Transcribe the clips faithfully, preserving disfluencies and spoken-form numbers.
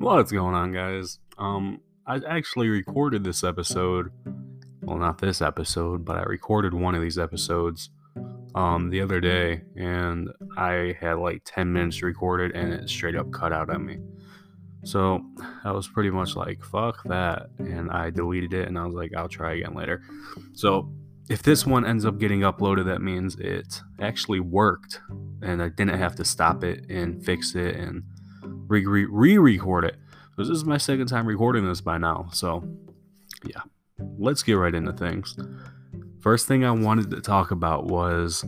What's going on, guys? Um, I actually recorded this episode. Well, not this episode, but I recorded one of these episodes um, the other day, and I had like ten minutes recorded, and it straight up cut out at me. So I was pretty much like, fuck that, and I deleted it, and I was like, I'll try again later. So if this one ends up getting uploaded, that means it actually worked, and I didn't have to stop it and fix it and re-re-re-record it. Because this is my second time recording this by now, so yeah. Let's get right into things. First thing I wanted to talk about was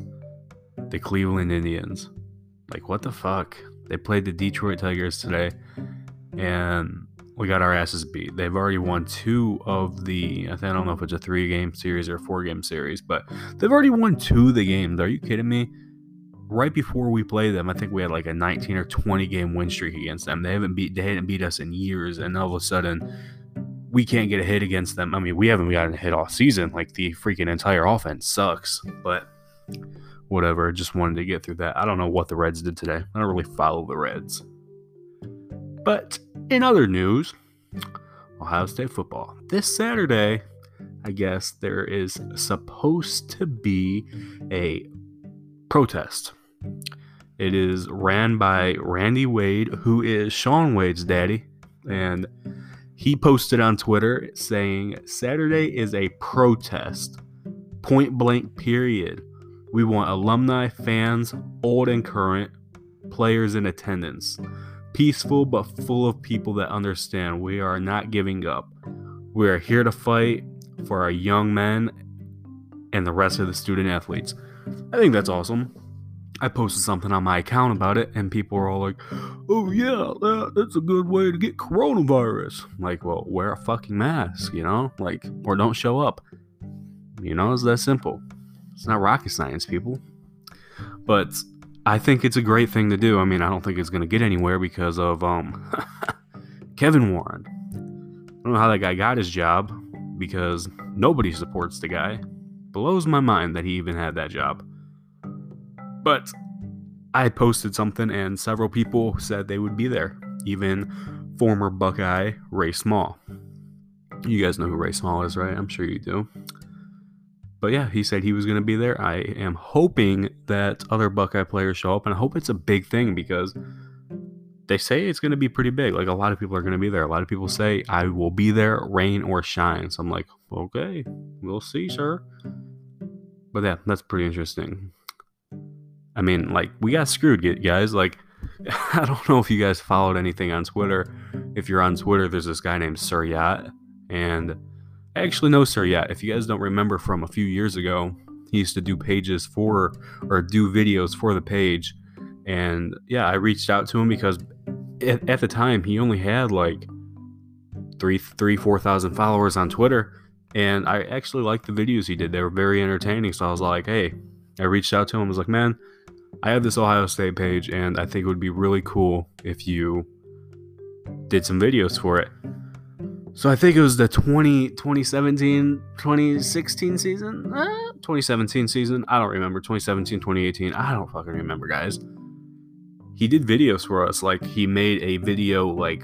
the Cleveland Indians. Like, what the fuck? They played the Detroit Tigers today, and we got our asses beat. They've already won two of the, I don't know if it's a three-game series or a four-game series, but they've already won two of the games. Are you kidding me? Right before we played them, I think we had like a nineteen or twenty-game win streak against them. They haven't beat, they hadn't beat us in years, and all of a sudden, we can't get a hit against them. I mean, we haven't gotten a hit all season. Like, the freaking entire offense sucks, but whatever. Just wanted to get through that. I don't know what the Reds did today. I don't really follow the Reds. But in other news, Ohio State football. This Saturday, I guess, there is supposed to be a protest. It is ran by Randy Wade, who is Sean Wade's daddy, and he posted on Twitter saying, "Saturday is a protest, point blank period. We want alumni, fans, old and current, players in attendance. Peaceful but full of people that understand we are not giving up. We are here to fight for our young men and the rest of the student athletes." I think that's awesome. I posted something on my account about it, and people were all like, "Oh yeah, that, that's a good way to get coronavirus." I'm like, well, wear a fucking mask, you know? Like, or don't show up. You know, it's that simple. It's not rocket science, people. But I think it's a great thing to do. I mean, I don't think it's going to get anywhere because of um, Kevin Warren. I don't know how that guy got his job because nobody supports the guy. Blows my mind that he even had that job. But I posted something, and several people said they would be there. Even former Buckeye Ray Small. You guys know who Ray Small is, right? I'm sure you do. But yeah, he said he was going to be there. I am hoping that other Buckeye players show up, and I hope it's a big thing because they say it's going to be pretty big. Like, a lot of people are going to be there. A lot of people say, "I will be there, rain or shine." So I'm like, okay, we'll see, sir. But yeah, that's pretty interesting. I mean, like, we got screwed, guys. Like, I don't know if you guys followed anything on Twitter. If you're on Twitter, there's this guy named Suryat, and I actually know Suryat. If you guys don't remember from a few years ago, he used to do pages for, or do videos for the page. And yeah, I reached out to him because at, at the time he only had like three, three, four thousand followers on Twitter. And I actually liked the videos he did. They were very entertaining. So I was like, hey, I reached out to him. I was like, man, I have this Ohio State page, and I think it would be really cool if you did some videos for it. So I think it was the twenty seventeen twenty sixteen season, uh, twenty seventeen season. I don't remember. twenty seventeen twenty eighteen. I don't fucking remember, guys. He did videos for us. Like, he made a video like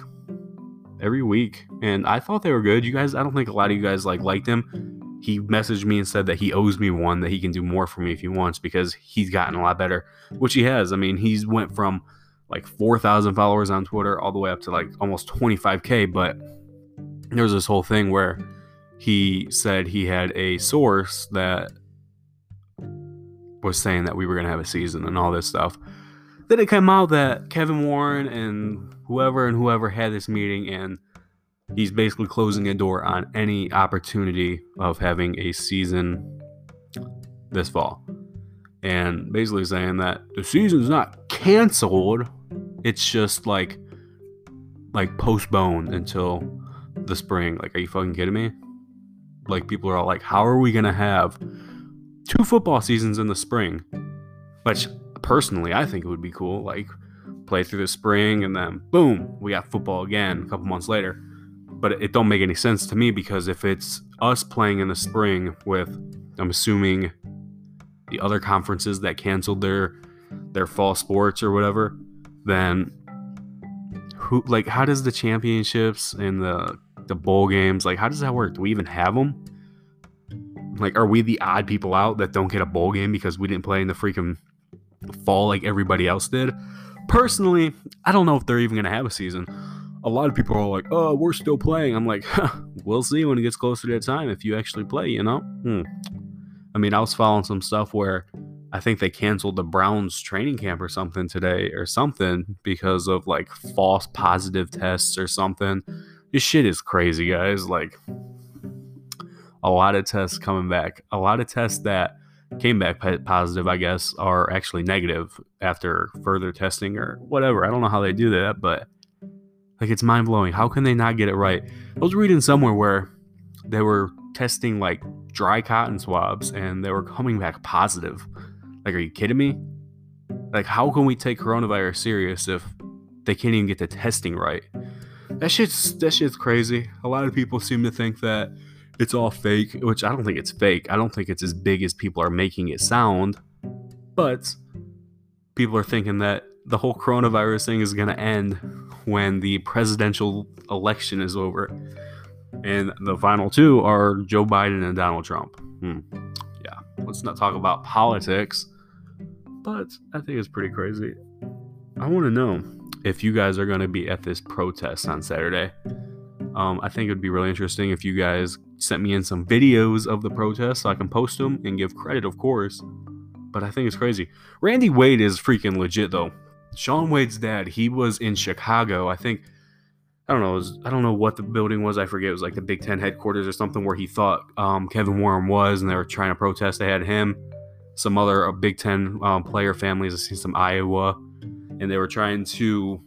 every week, and I thought they were good. You guys, I don't think a lot of you guys like liked him. He messaged me and said that he owes me one, that he can do more for me if he wants, because he's gotten a lot better, which he has. I mean, he's went from like four thousand followers on Twitter all the way up to like almost twenty-five K, but there was this whole thing where he said he had a source that was saying that we were going to have a season and all this stuff. Then it came out that Kevin Warren and whoever and whoever had this meeting, and he's basically closing a door on any opportunity of having a season this fall. And basically saying that the season's not canceled. It's just like, like postponed until the spring. Like, are you fucking kidding me? Like, people are all like, how are we gonna have two football seasons in the spring? Which personally I think it would be cool. Like, play through the spring and then boom, we got football again a couple months later. But it don't make any sense to me, because if it's us playing in the spring with, I'm assuming, the other conferences that canceled their their fall sports or whatever, then who, like, how does the championships and the the bowl games, like, how does that work? Do we even have them? Like, are we the odd people out that don't get a bowl game because we didn't play in the freaking fall like everybody else did? Personally, I don't know if they're even going to have a season. A lot of people are like, oh, we're still playing. I'm like, huh, we'll see when it gets closer to that time if you actually play, you know? Hmm. I mean, I was following some stuff where I think they canceled the Browns training camp or something today or something because of, like, false positive tests or something. This shit is crazy, guys. Like, a lot of tests coming back. A lot of tests that came back positive, I guess, are actually negative after further testing or whatever. I don't know how they do that, but, like, it's mind-blowing. How can they not get it right? I was reading somewhere where they were testing, like, dry cotton swabs, and they were coming back positive. Like, are you kidding me? Like, how can we take coronavirus serious if they can't even get the testing right? That shit's, that shit's crazy. A lot of people seem to think that it's all fake, which I don't think it's fake. I don't think it's as big as people are making it sound. But people are thinking that the whole coronavirus thing is going to end when the presidential election is over. And the final two are Joe Biden and Donald Trump. Hmm. Yeah, let's not talk about politics. But I think it's pretty crazy. I want to know if you guys are going to be at this protest on Saturday. Um, I think it would be really interesting if you guys sent me in some videos of the protest so I can post them and give credit, of course. But I think it's crazy. Randy Wade is freaking legit, though. Sean Wade's dad, he was in Chicago. I think, I don't know, was, I don't know what the building was. I forget. It was like the Big Ten headquarters or something where he thought um, Kevin Warren was, and they were trying to protest. They had him, some other uh, Big Ten um, player families. I see some Iowa, and they were trying to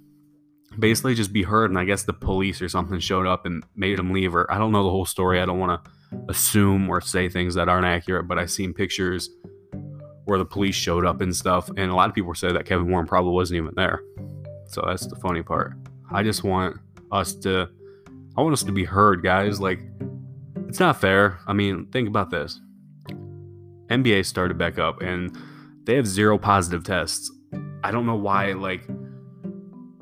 basically just be heard. And I guess the police or something showed up and made him leave. Or I don't know the whole story. I don't want to assume or say things that aren't accurate, but I've seen pictures where the police showed up and stuff, and a lot of people said that Kevin Warren probably wasn't even there. So that's the funny part. I just want us to, I want us to be heard, guys. Like, it's not fair. I mean, think about this. N B A started back up, and they have zero positive tests. I don't know why, like,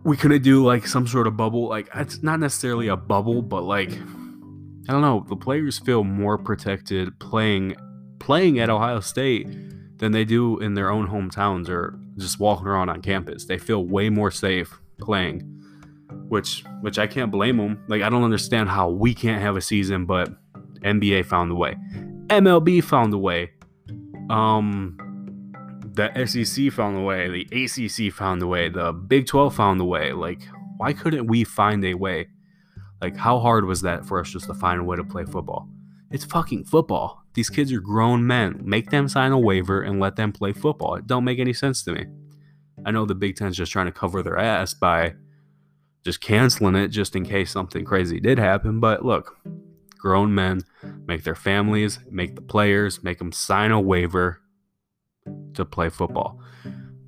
we couldn't do, like, some sort of bubble. Like, it's not necessarily a bubble, but, like, I don't know. The players feel more protected playing, playing at Ohio State than they do in their own hometowns or just walking around on campus. They feel way more safe playing, which which I can't blame them. Like, I don't understand how we can't have a season, but N B A found a way. M L B found a way. Um, the S E C found a way. The A C C found a way. The Big twelve found a way. Like, why couldn't we find a way? Like, how hard was that for us just to find a way to play football? It's fucking football. These kids are grown men. Make them sign a waiver and let them play football. It don't make any sense to me. I know the Big Ten's just trying to cover their ass by just canceling it just in case something crazy did happen. But look, grown men, make their families, make the players, make them sign a waiver to play football.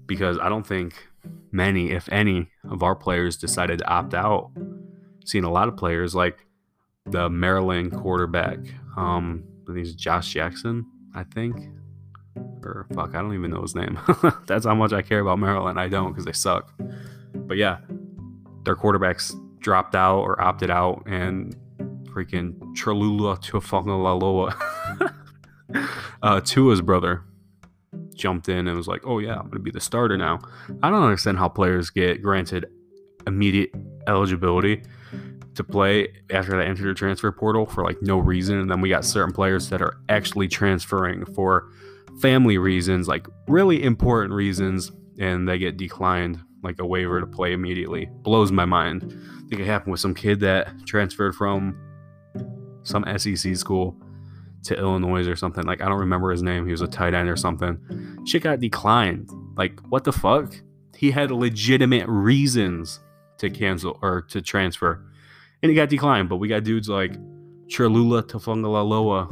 Because I don't think many, if any, of our players decided to opt out. I've seen a lot of players like the Maryland quarterback, um, I think it's Josh Jackson, I think. Or, fuck, I don't even know his name. That's how much I care about Maryland. I don't, because they suck. But, yeah, their quarterbacks dropped out or opted out, and freaking Cholula Tuafungalaloa, uh, Tua's brother, jumped in and was like, oh, yeah, I'm going to be the starter now. I don't understand how players get granted immediate eligibility to play after they entered the transfer portal for like no reason. And then we got certain players that are actually transferring for family reasons, like really important reasons, and they get declined like a waiver to play immediately. Blows my mind. I think it happened with some kid that transferred from some S E C school to Illinois or something. Like, I don't remember his name. He was a tight end or something. Shit got declined. Like, what the fuck? He had legitimate reasons to cancel or to transfer. And it got declined, but we got dudes like Cholula Tuafungalaloa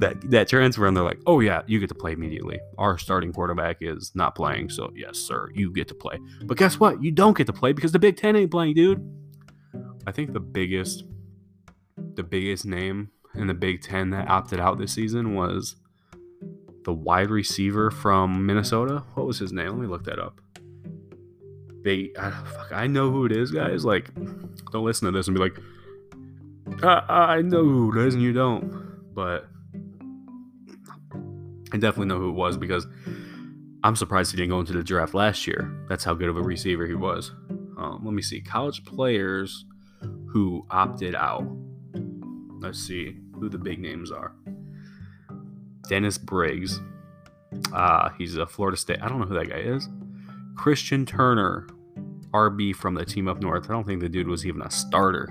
that that transfer, and they're like, oh, yeah, you get to play immediately. Our starting quarterback is not playing, so yes, sir, you get to play. But guess what? You don't get to play because the Big Ten ain't playing, dude. I think the biggest, the biggest name in the Big Ten that opted out this season was the wide receiver from Minnesota. What was his name? Let me look that up. they I, fuck, I know who it is, guys. Like, don't listen to this and be like, I, I know who it is and you don't. But I definitely know who it was, because I'm surprised he didn't go into the draft last year. That's how good of a receiver he was. Um, let me see. College players who opted out. Let's see who the big names are. Dennis Briggs. Uh, he's a Florida State. I don't know who that guy is. Christian Turner, R B from the team up north. I don't think the dude was even a starter.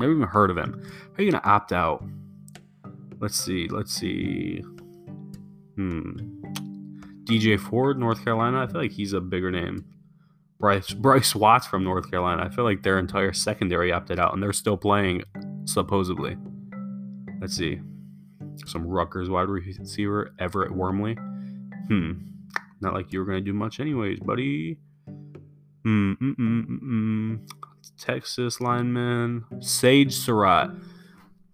Never even heard of him. How are you going to opt out? Let's see. Let's see. Hmm. D J Ford, North Carolina. I feel like he's a bigger name. Bryce Bryce Watts from North Carolina. I feel like their entire secondary opted out, and they're still playing, supposedly. Let's see. Some Rutgers wide receiver, Everett Wormley. Hmm. Not like you were going to do much anyways, buddy. Hmm. Texas lineman, Sage Surratt.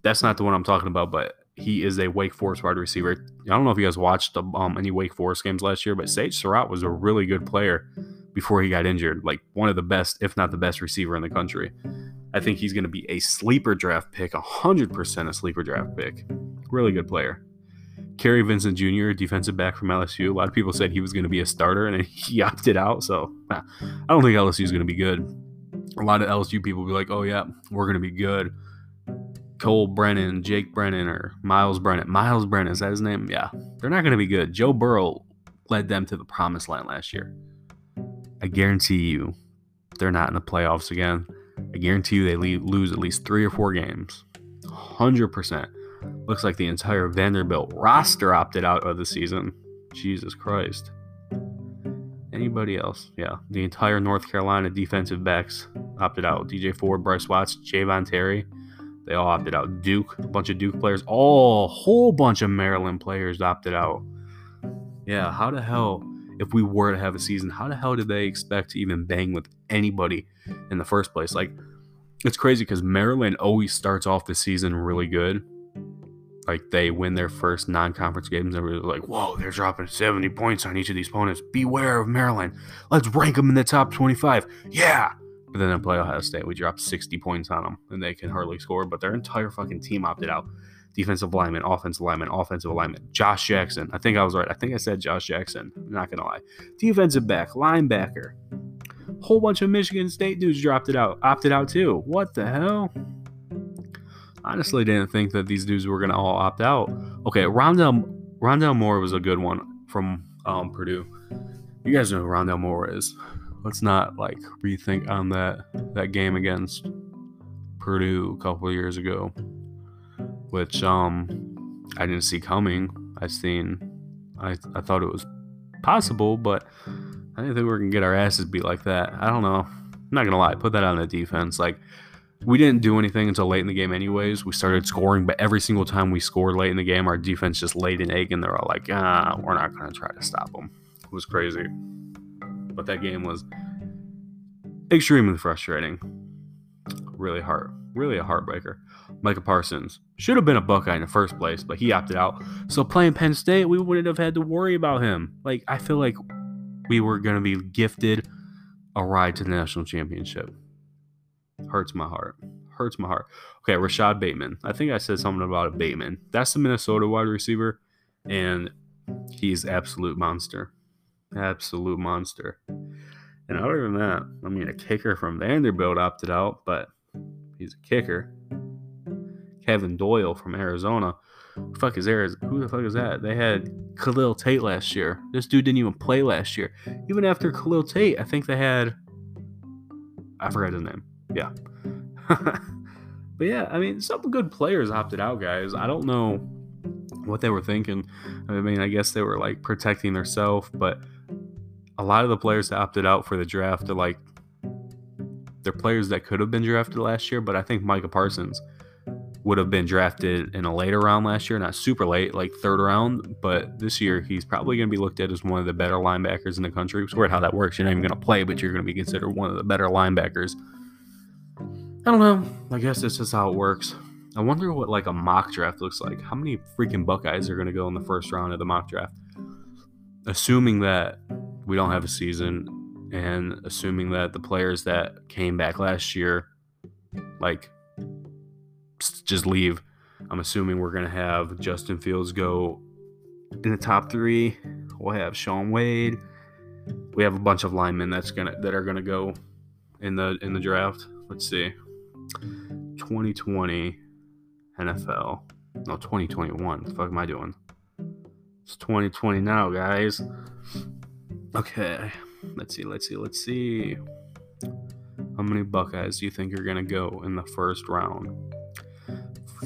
That's not the one I'm talking about, but he is a Wake Forest wide receiver. I don't know if you guys watched um, any Wake Forest games last year, but Sage Surratt was a really good player before he got injured. Like, one of the best, if not the best receiver in the country. I think he's going to be a sleeper draft pick, one hundred percent a sleeper draft pick. Really good player. Kerry Vincent Junior, defensive back from L S U. A lot of people said he was going to be a starter, and he opted out. So, I don't think L S U is going to be good. A lot of L S U people will be like, oh, yeah, we're going to be good. Cole Brennan, Jake Brennan, or Miles Brennan. Miles Brennan, is that his name? Yeah. They're not going to be good. Joe Burrow led them to the promised land last year. I guarantee you they're not in the playoffs again. I guarantee you they leave, lose at least three or four games. one hundred percent. Looks like the entire Vanderbilt roster opted out of the season. Jesus Christ. Anybody else? Yeah, the entire North Carolina defensive backs opted out. D J Ford, Bryce Watts, Javon Terry. They all opted out. Duke, a bunch of Duke players. Oh, a whole bunch of Maryland players opted out. Yeah, how the hell, if we were to have a season, how the hell did they expect to even bang with anybody in the first place? Like, it's crazy because Maryland always starts off the season really good. Like, they win their first non-conference games. Everybody's like, whoa, they're dropping seventy points on each of these opponents. Beware of Maryland. Let's rank them in the top twenty-five. Yeah. But then they play Ohio State. We dropped sixty points on them, and they can hardly score. But their entire fucking team opted out. Defensive lineman, offensive lineman, offensive lineman. Josh Jackson. I think I was right. I think I said Josh Jackson. I'm not going to lie. Defensive back, linebacker. Whole bunch of Michigan State dudes dropped it out. Opted out, too. What the hell? Honestly, didn't think that these dudes were going to all opt out. Okay, Rondale, Rondale Moore was a good one from um, Purdue. You guys know who Rondale Moore is. Let's not, like, rethink on that that game against Purdue a couple of years ago, which um I didn't see coming. I seen, I I thought it was possible, but I didn't think we were gonna get our asses beat like that. I don't know. I'm not gonna lie. Put that on the defense. Like, we didn't do anything until late in the game, anyways. We started scoring, but every single time we scored late in the game, our defense just laid an egg, and they're all like, ah, we're not gonna try to stop them. It was crazy. But that game was extremely frustrating. Really hard. Really a heartbreaker. Micah Parsons should have been a Buckeye in the first place, but he opted out. So playing Penn State, we wouldn't have had to worry about him. Like, I feel like we were going to be gifted a ride to the national championship. Hurts my heart. Hurts my heart. Okay, Rashad Bateman. I think I said something about a Bateman. That's the Minnesota wide receiver, and he's absolute monster. Absolute monster. And other than that, I mean, a kicker from Vanderbilt opted out, but he's a kicker. Kevin Doyle from Arizona. Who the fuck is Arizona? Who the fuck is that? They had Khalil Tate last year. This dude didn't even play last year. Even after Khalil Tate, I think they had, I forgot his name. Yeah. But yeah, I mean, some good players opted out, guys. I don't know what they were thinking. I mean, I guess they were, like, protecting themselves, but a lot of the players that opted out for the draft are, like, they're players that could have been drafted last year, but I think Micah Parsons would have been drafted in a later round last year, not super late, like third round, but this year he's probably going to be looked at as one of the better linebackers in the country. It's weird how that works. You're not even going to play, but you're going to be considered one of the better linebackers. I don't know. I guess that's just how it works. I wonder what, like, a mock draft looks like. How many freaking Buckeyes are going to go in the first round of the mock draft? Assuming that we don't have a season and assuming that the players that came back last year, like, just leave, I'm assuming we're going to have Justin Fields go in the top three. We'll have Sean Wade. We have a bunch of linemen that's gonna that are gonna go in the in the draft. Let's see, twenty twenty N F L. No, twenty twenty-one. What the fuck am I doing? It's twenty twenty now, guys. Okay, let's see, let's see, let's see. How many Buckeyes do you think are gonna go in the first round?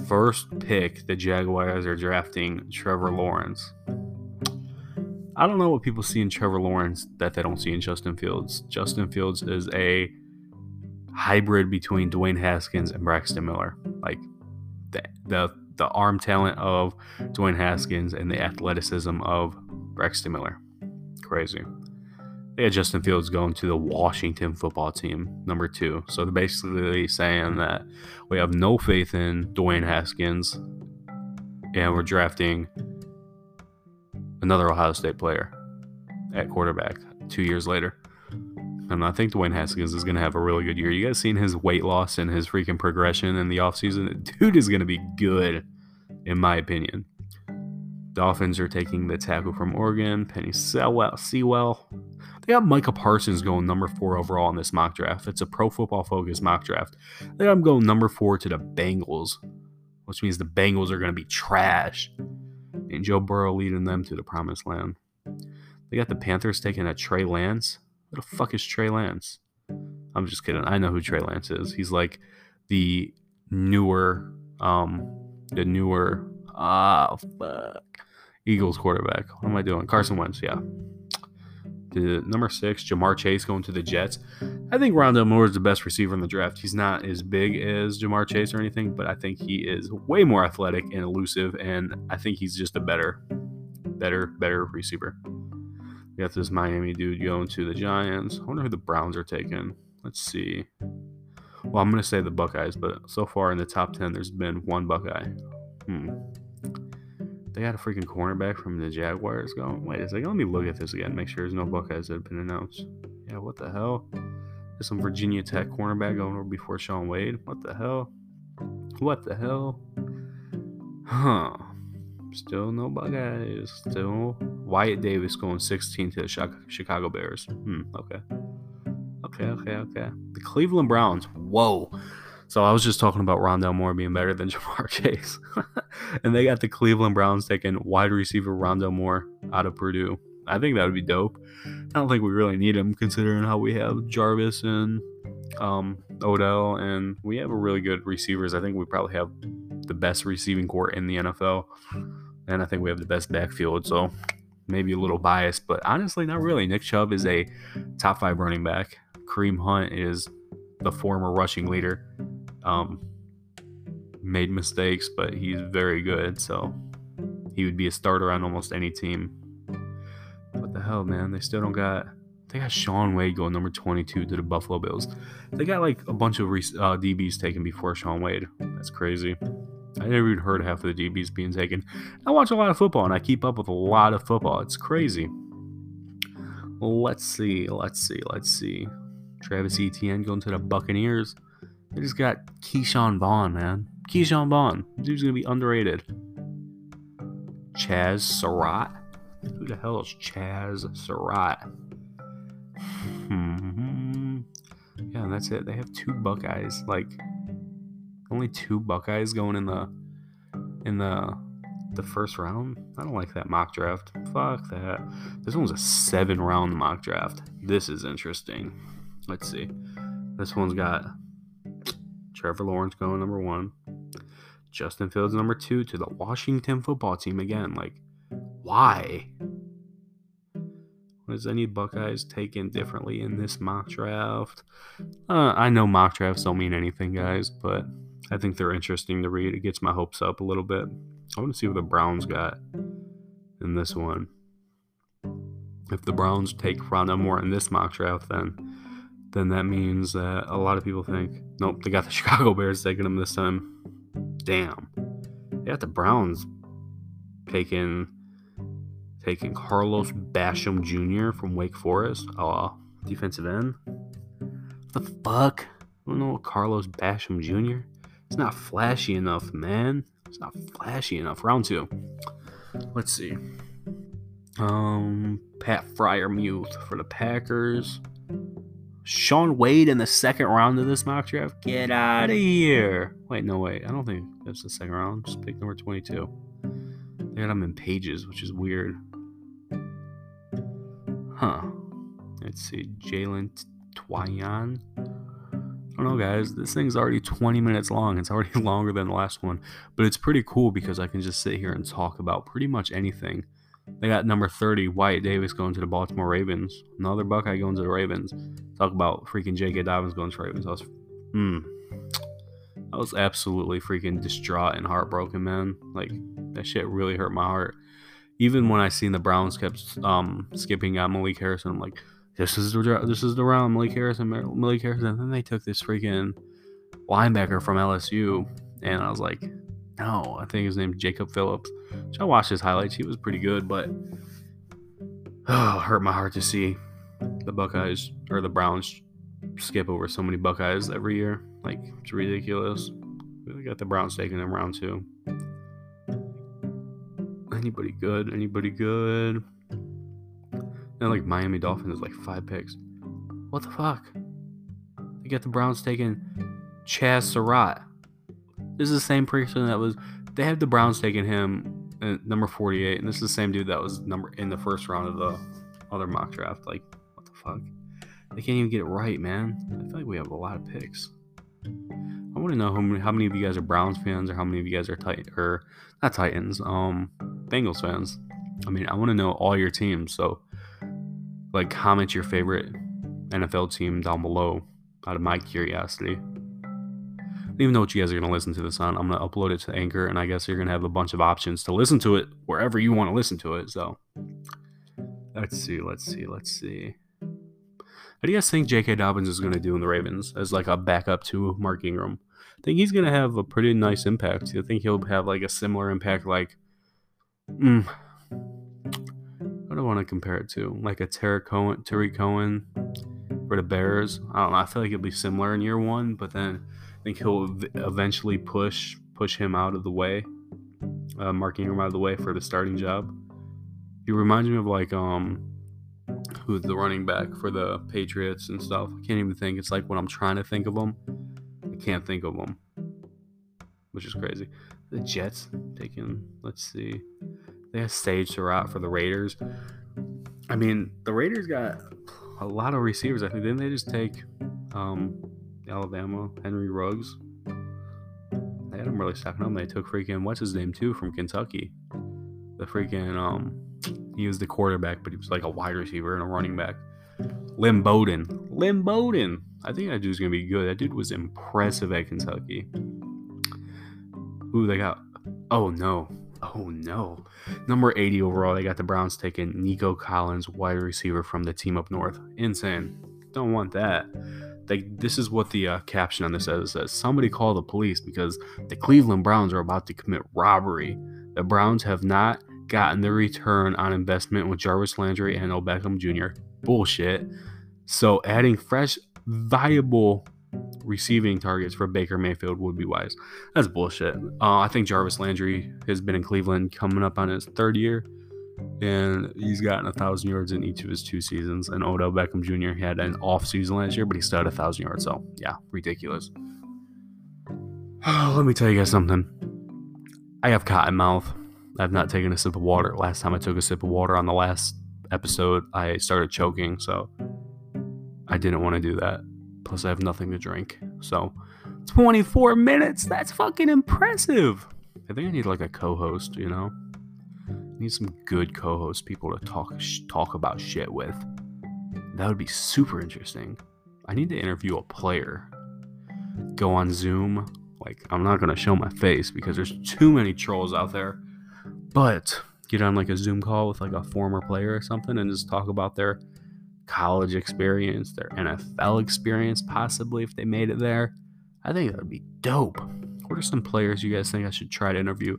First pick, the Jaguars are drafting Trevor Lawrence. I don't know what people see in Trevor Lawrence that they don't see in Justin Fields. Justin Fields is a hybrid between Dwayne Haskins and Braxton Miller. Like, the the, the arm talent of Dwayne Haskins and the athleticism of Braxton Miller. Crazy. They had Justin Fields going to the Washington Football Team, number two. So they're basically saying that we have no faith in Dwayne Haskins, and we're drafting another Ohio State player at quarterback two years later. And I think Dwayne Haskins is going to have a really good year. You guys seen his weight loss and his freaking progression in the offseason? The dude is going to be good, in my opinion. Dolphins are taking the tackle from Oregon, Penny Sewell. Sewell. They got Micah Parsons going number four overall in this mock draft. It's a Pro Football Focus mock draft. They got him going number four to the Bengals, which means the Bengals are going to be trash, and Joe Burrow leading them to the promised land. They got the Panthers taking a Trey Lance. Who the fuck is Trey Lance? I'm just kidding. I know who Trey Lance is. He's like the newer, um, the newer, ah, fuck, Eagles quarterback. What am I doing? Carson Wentz, yeah. The number six, Ja'Marr Chase going to the Jets. I think Rondale Moore is the best receiver in the draft. He's not as big as Ja'Marr Chase or anything, but I think he is way more athletic and elusive, and I think he's just a better, better, better receiver. We got this Miami dude going to the Giants. I wonder who the Browns are taking. Let's see. Well, I'm going to say the Buckeyes, but so far in the top ten, there's been one Buckeye. Hmm. They got a freaking cornerback from the Jaguars going. Wait a second. Let me look at this again. Make sure there's no Buckeyes that have been announced. Yeah, what the hell? There's some Virginia Tech cornerback going over before Sean Wade. What the hell? What the hell? Huh. Still no Buckeyes. Still Wyatt Davis going sixteen to the Chicago Bears. Hmm. Okay. Okay, okay, okay. The Cleveland Browns. Whoa. So I was just talking about Rondale Moore being better than Ja'Marr Chase. And they got the Cleveland Browns taking wide receiver Rondale Moore out of Purdue. I think that would be dope. I don't think we really need him considering how we have Jarvis and um, Odell. And we have a really good receivers. I think we probably have the best receiving corps in the N F L. And I think we have the best backfield. So maybe a little biased, but honestly, not really. Nick Chubb is a top five running back. Kareem Hunt is the former rushing leader. Um, made mistakes, but he's very good, so he would be a starter on almost any team. What the hell, man? They still don't got... They got Sean Wade going number twenty-two to the Buffalo Bills. They got, like, a bunch of uh, D Bs taken before Sean Wade. That's crazy. I never even heard half of the D Bs being taken. I watch a lot of football, and I keep up with a lot of football. It's crazy. Let's see, let's see, let's see. Travis Etienne going to the Buccaneers. They just got Keyshawn Vaughn, man. Keyshawn Vaughn. Dude's going to be underrated. Chaz Surratt. Who the hell is Chaz Surratt? Hmm. Yeah, that's it. They have two Buckeyes. Like, only two Buckeyes going in the in the the first round. I don't like that mock draft. Fuck that. This one's a seven-round mock draft. This is interesting. Let's see. This one's got Trevor Lawrence going number one. Justin Fields number two to the Washington Football Team again. Like, why? Is any Buckeyes taken differently in this mock draft? Uh, I know mock drafts don't mean anything, guys, but I think they're interesting to read. It gets my hopes up a little bit. I want to see what the Browns got in this one. If the Browns take Rondale Moore in this mock draft, then... then that means that a lot of people think, nope, they got the Chicago Bears taking them this time. Damn. They got the Browns taking taking Carlos Basham Junior from Wake Forest. Oh, defensive end. What the fuck? I don't know what Carlos Basham Junior It's not flashy enough, man. It's not flashy enough. Round two. Let's see. Um, Pat Freiermuth for the Packers. Sean Wade in the second round of this mock draft? Get out of here. Wait, no, wait. I don't think that's the second round. Just pick number twenty-two. They got him in pages, which is weird. Huh. Let's see. Jalen Twayan. I don't know, guys. This thing's already twenty minutes long. It's already longer than the last one. But it's pretty cool because I can just sit here and talk about pretty much anything. They got number thirty, Wyatt Davis, going to the Baltimore Ravens. Another Buckeye going to the Ravens. Talk about freaking J K. Dobbins going to the Ravens. I was, mm, I was absolutely freaking distraught and heartbroken, man. Like, that shit really hurt my heart. Even when I seen the Browns kept um, skipping out Malik Harrison, I'm like, this is the this is the round, Malik Harrison, Malik Harrison. And then they took this freaking linebacker from L S U, and I was like, no, I think his name's Jacob Phillips. I watched his highlights; he was pretty good, but oh, it hurt my heart to see the Buckeyes or the Browns skip over so many Buckeyes every year. Like, it's ridiculous. We got the Browns taking in round two. Anybody good? Anybody good? And like Miami Dolphins is like five picks. What the fuck? They got the Browns taking Chaz Surratt. This is the same person that was. They have the Browns taking him at number forty-eight, and this is the same dude that was number in the first round of the other mock draft. Like, what the fuck? They can't even get it right, man. I feel like we have a lot of picks. I want to know how many, how many of you guys are Browns fans, or how many of you guys are Titan or not Titans, um, Bengals fans. I mean, I want to know all your teams. So, like, comment your favorite N F L team down below out of my curiosity. I don't even know what you guys are going to listen to this on. I'm going to upload it to Anchor, and I guess you're going to have a bunch of options to listen to it wherever you want to listen to it. So, let's see, let's see, let's see. How do you guys think J K. Dobbins is going to do in the Ravens as, like, a backup to Mark Ingram? I think he's going to have a pretty nice impact. I think he'll have, like, a similar impact, like, mm, I don't want to compare it to like a Tariq Cohen, Tariq Cohen for the Bears. I don't know. I feel like it'll be similar in year one, but then I think he'll eventually push push him out of the way, uh, Mark Ingram out of the way for the starting job. He reminds me of like um, who's the running back for the Patriots and stuff. I can't even think. It's like when I'm trying to think of him, I can't think of him, which is crazy. The Jets taking. Let's see. They have Sage Surratt for the Raiders. I mean, the Raiders got a lot of receivers. I think didn't they just take um, Alabama, Henry Ruggs? They had him really stocking up. They took freaking what's his name too from Kentucky. The freaking um, he was the quarterback, but he was like a wide receiver and a running back. Lynn Bowden, Lynn Bowden. I think that dude's gonna be good. That dude was impressive at Kentucky. Ooh, they got. Oh no. Oh, no. Number eighty overall, they got the Browns taking Nico Collins, wide receiver from the team up north. Insane. Don't want that. They, this is what the uh, caption on this says. It says, somebody call the police because the Cleveland Browns are about to commit robbery. The Browns have not gotten the return on investment with Jarvis Landry and Odell Beckham Junior Bullshit. So adding fresh, viable receiving targets for Baker Mayfield would be wise. That's bullshit. Uh, I think Jarvis Landry has been in Cleveland coming up on his third year, and he's gotten a thousand yards in each of his two seasons. And Odell Beckham Junior had an off season last year, but he still had a thousand yards. So yeah, ridiculous. Let me tell you guys something. I have cotton mouth. I've not taken a sip of water. Last time I took a sip of water on the last episode, I started choking. So I didn't want to do that. Plus, I have nothing to drink. So, twenty-four minutes. That's fucking impressive. I think I need, like, a co-host, you know? I need some good co-host people to talk sh- talk about shit with. That would be super interesting. I need to interview a player. Go on Zoom. Like, I'm not going to show my face because there's too many trolls out there. But get on, like, a Zoom call with, like, a former player or something and just talk about their college experience, their N F L experience, possibly if they made it there. I think that would be dope. What are some players you guys think I should try to interview?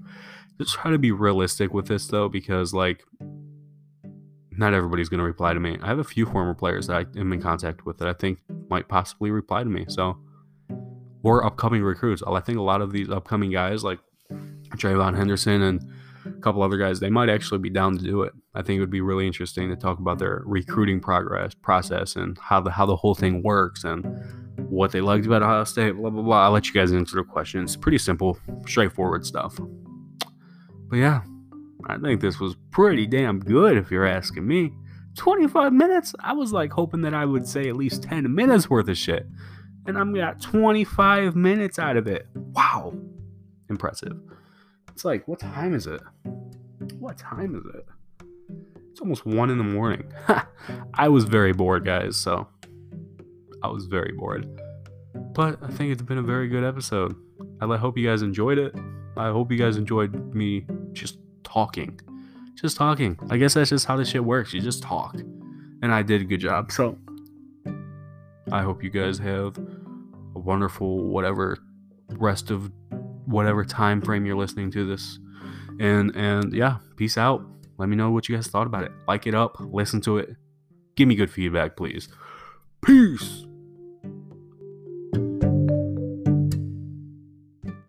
Just try to be realistic with this though, because like not everybody's going to reply to me. I have a few former players that I am in contact with that I think might possibly reply to me. So, or upcoming recruits. I think a lot of these upcoming guys like Trayvon Henderson and a couple other guys, they might actually be down to do it. I think it would be really interesting to talk about their recruiting progress process and how the how the whole thing works and what they liked about Ohio State, blah, blah, blah. I'll let you guys answer the question. It's pretty simple, straightforward stuff. But yeah, I think this was pretty damn good if you're asking me. twenty-five minutes? I was like hoping that I would say at least ten minutes worth of shit. And I've got twenty-five minutes out of it. Wow. Impressive. It's like, what time is it? What time is it? It's almost one in the morning. I was very bored, guys, so I was very bored. But I think it's been a very good episode. I hope you guys enjoyed it. I hope you guys enjoyed me just talking. Just talking. I guess that's just how this shit works. You just talk. And I did a good job, so I hope you guys have a wonderful whatever rest of whatever time frame you're listening to this. And and yeah, peace out. Let me know what you guys thought about it. Like it up, listen to it. Give me good feedback, please. Peace.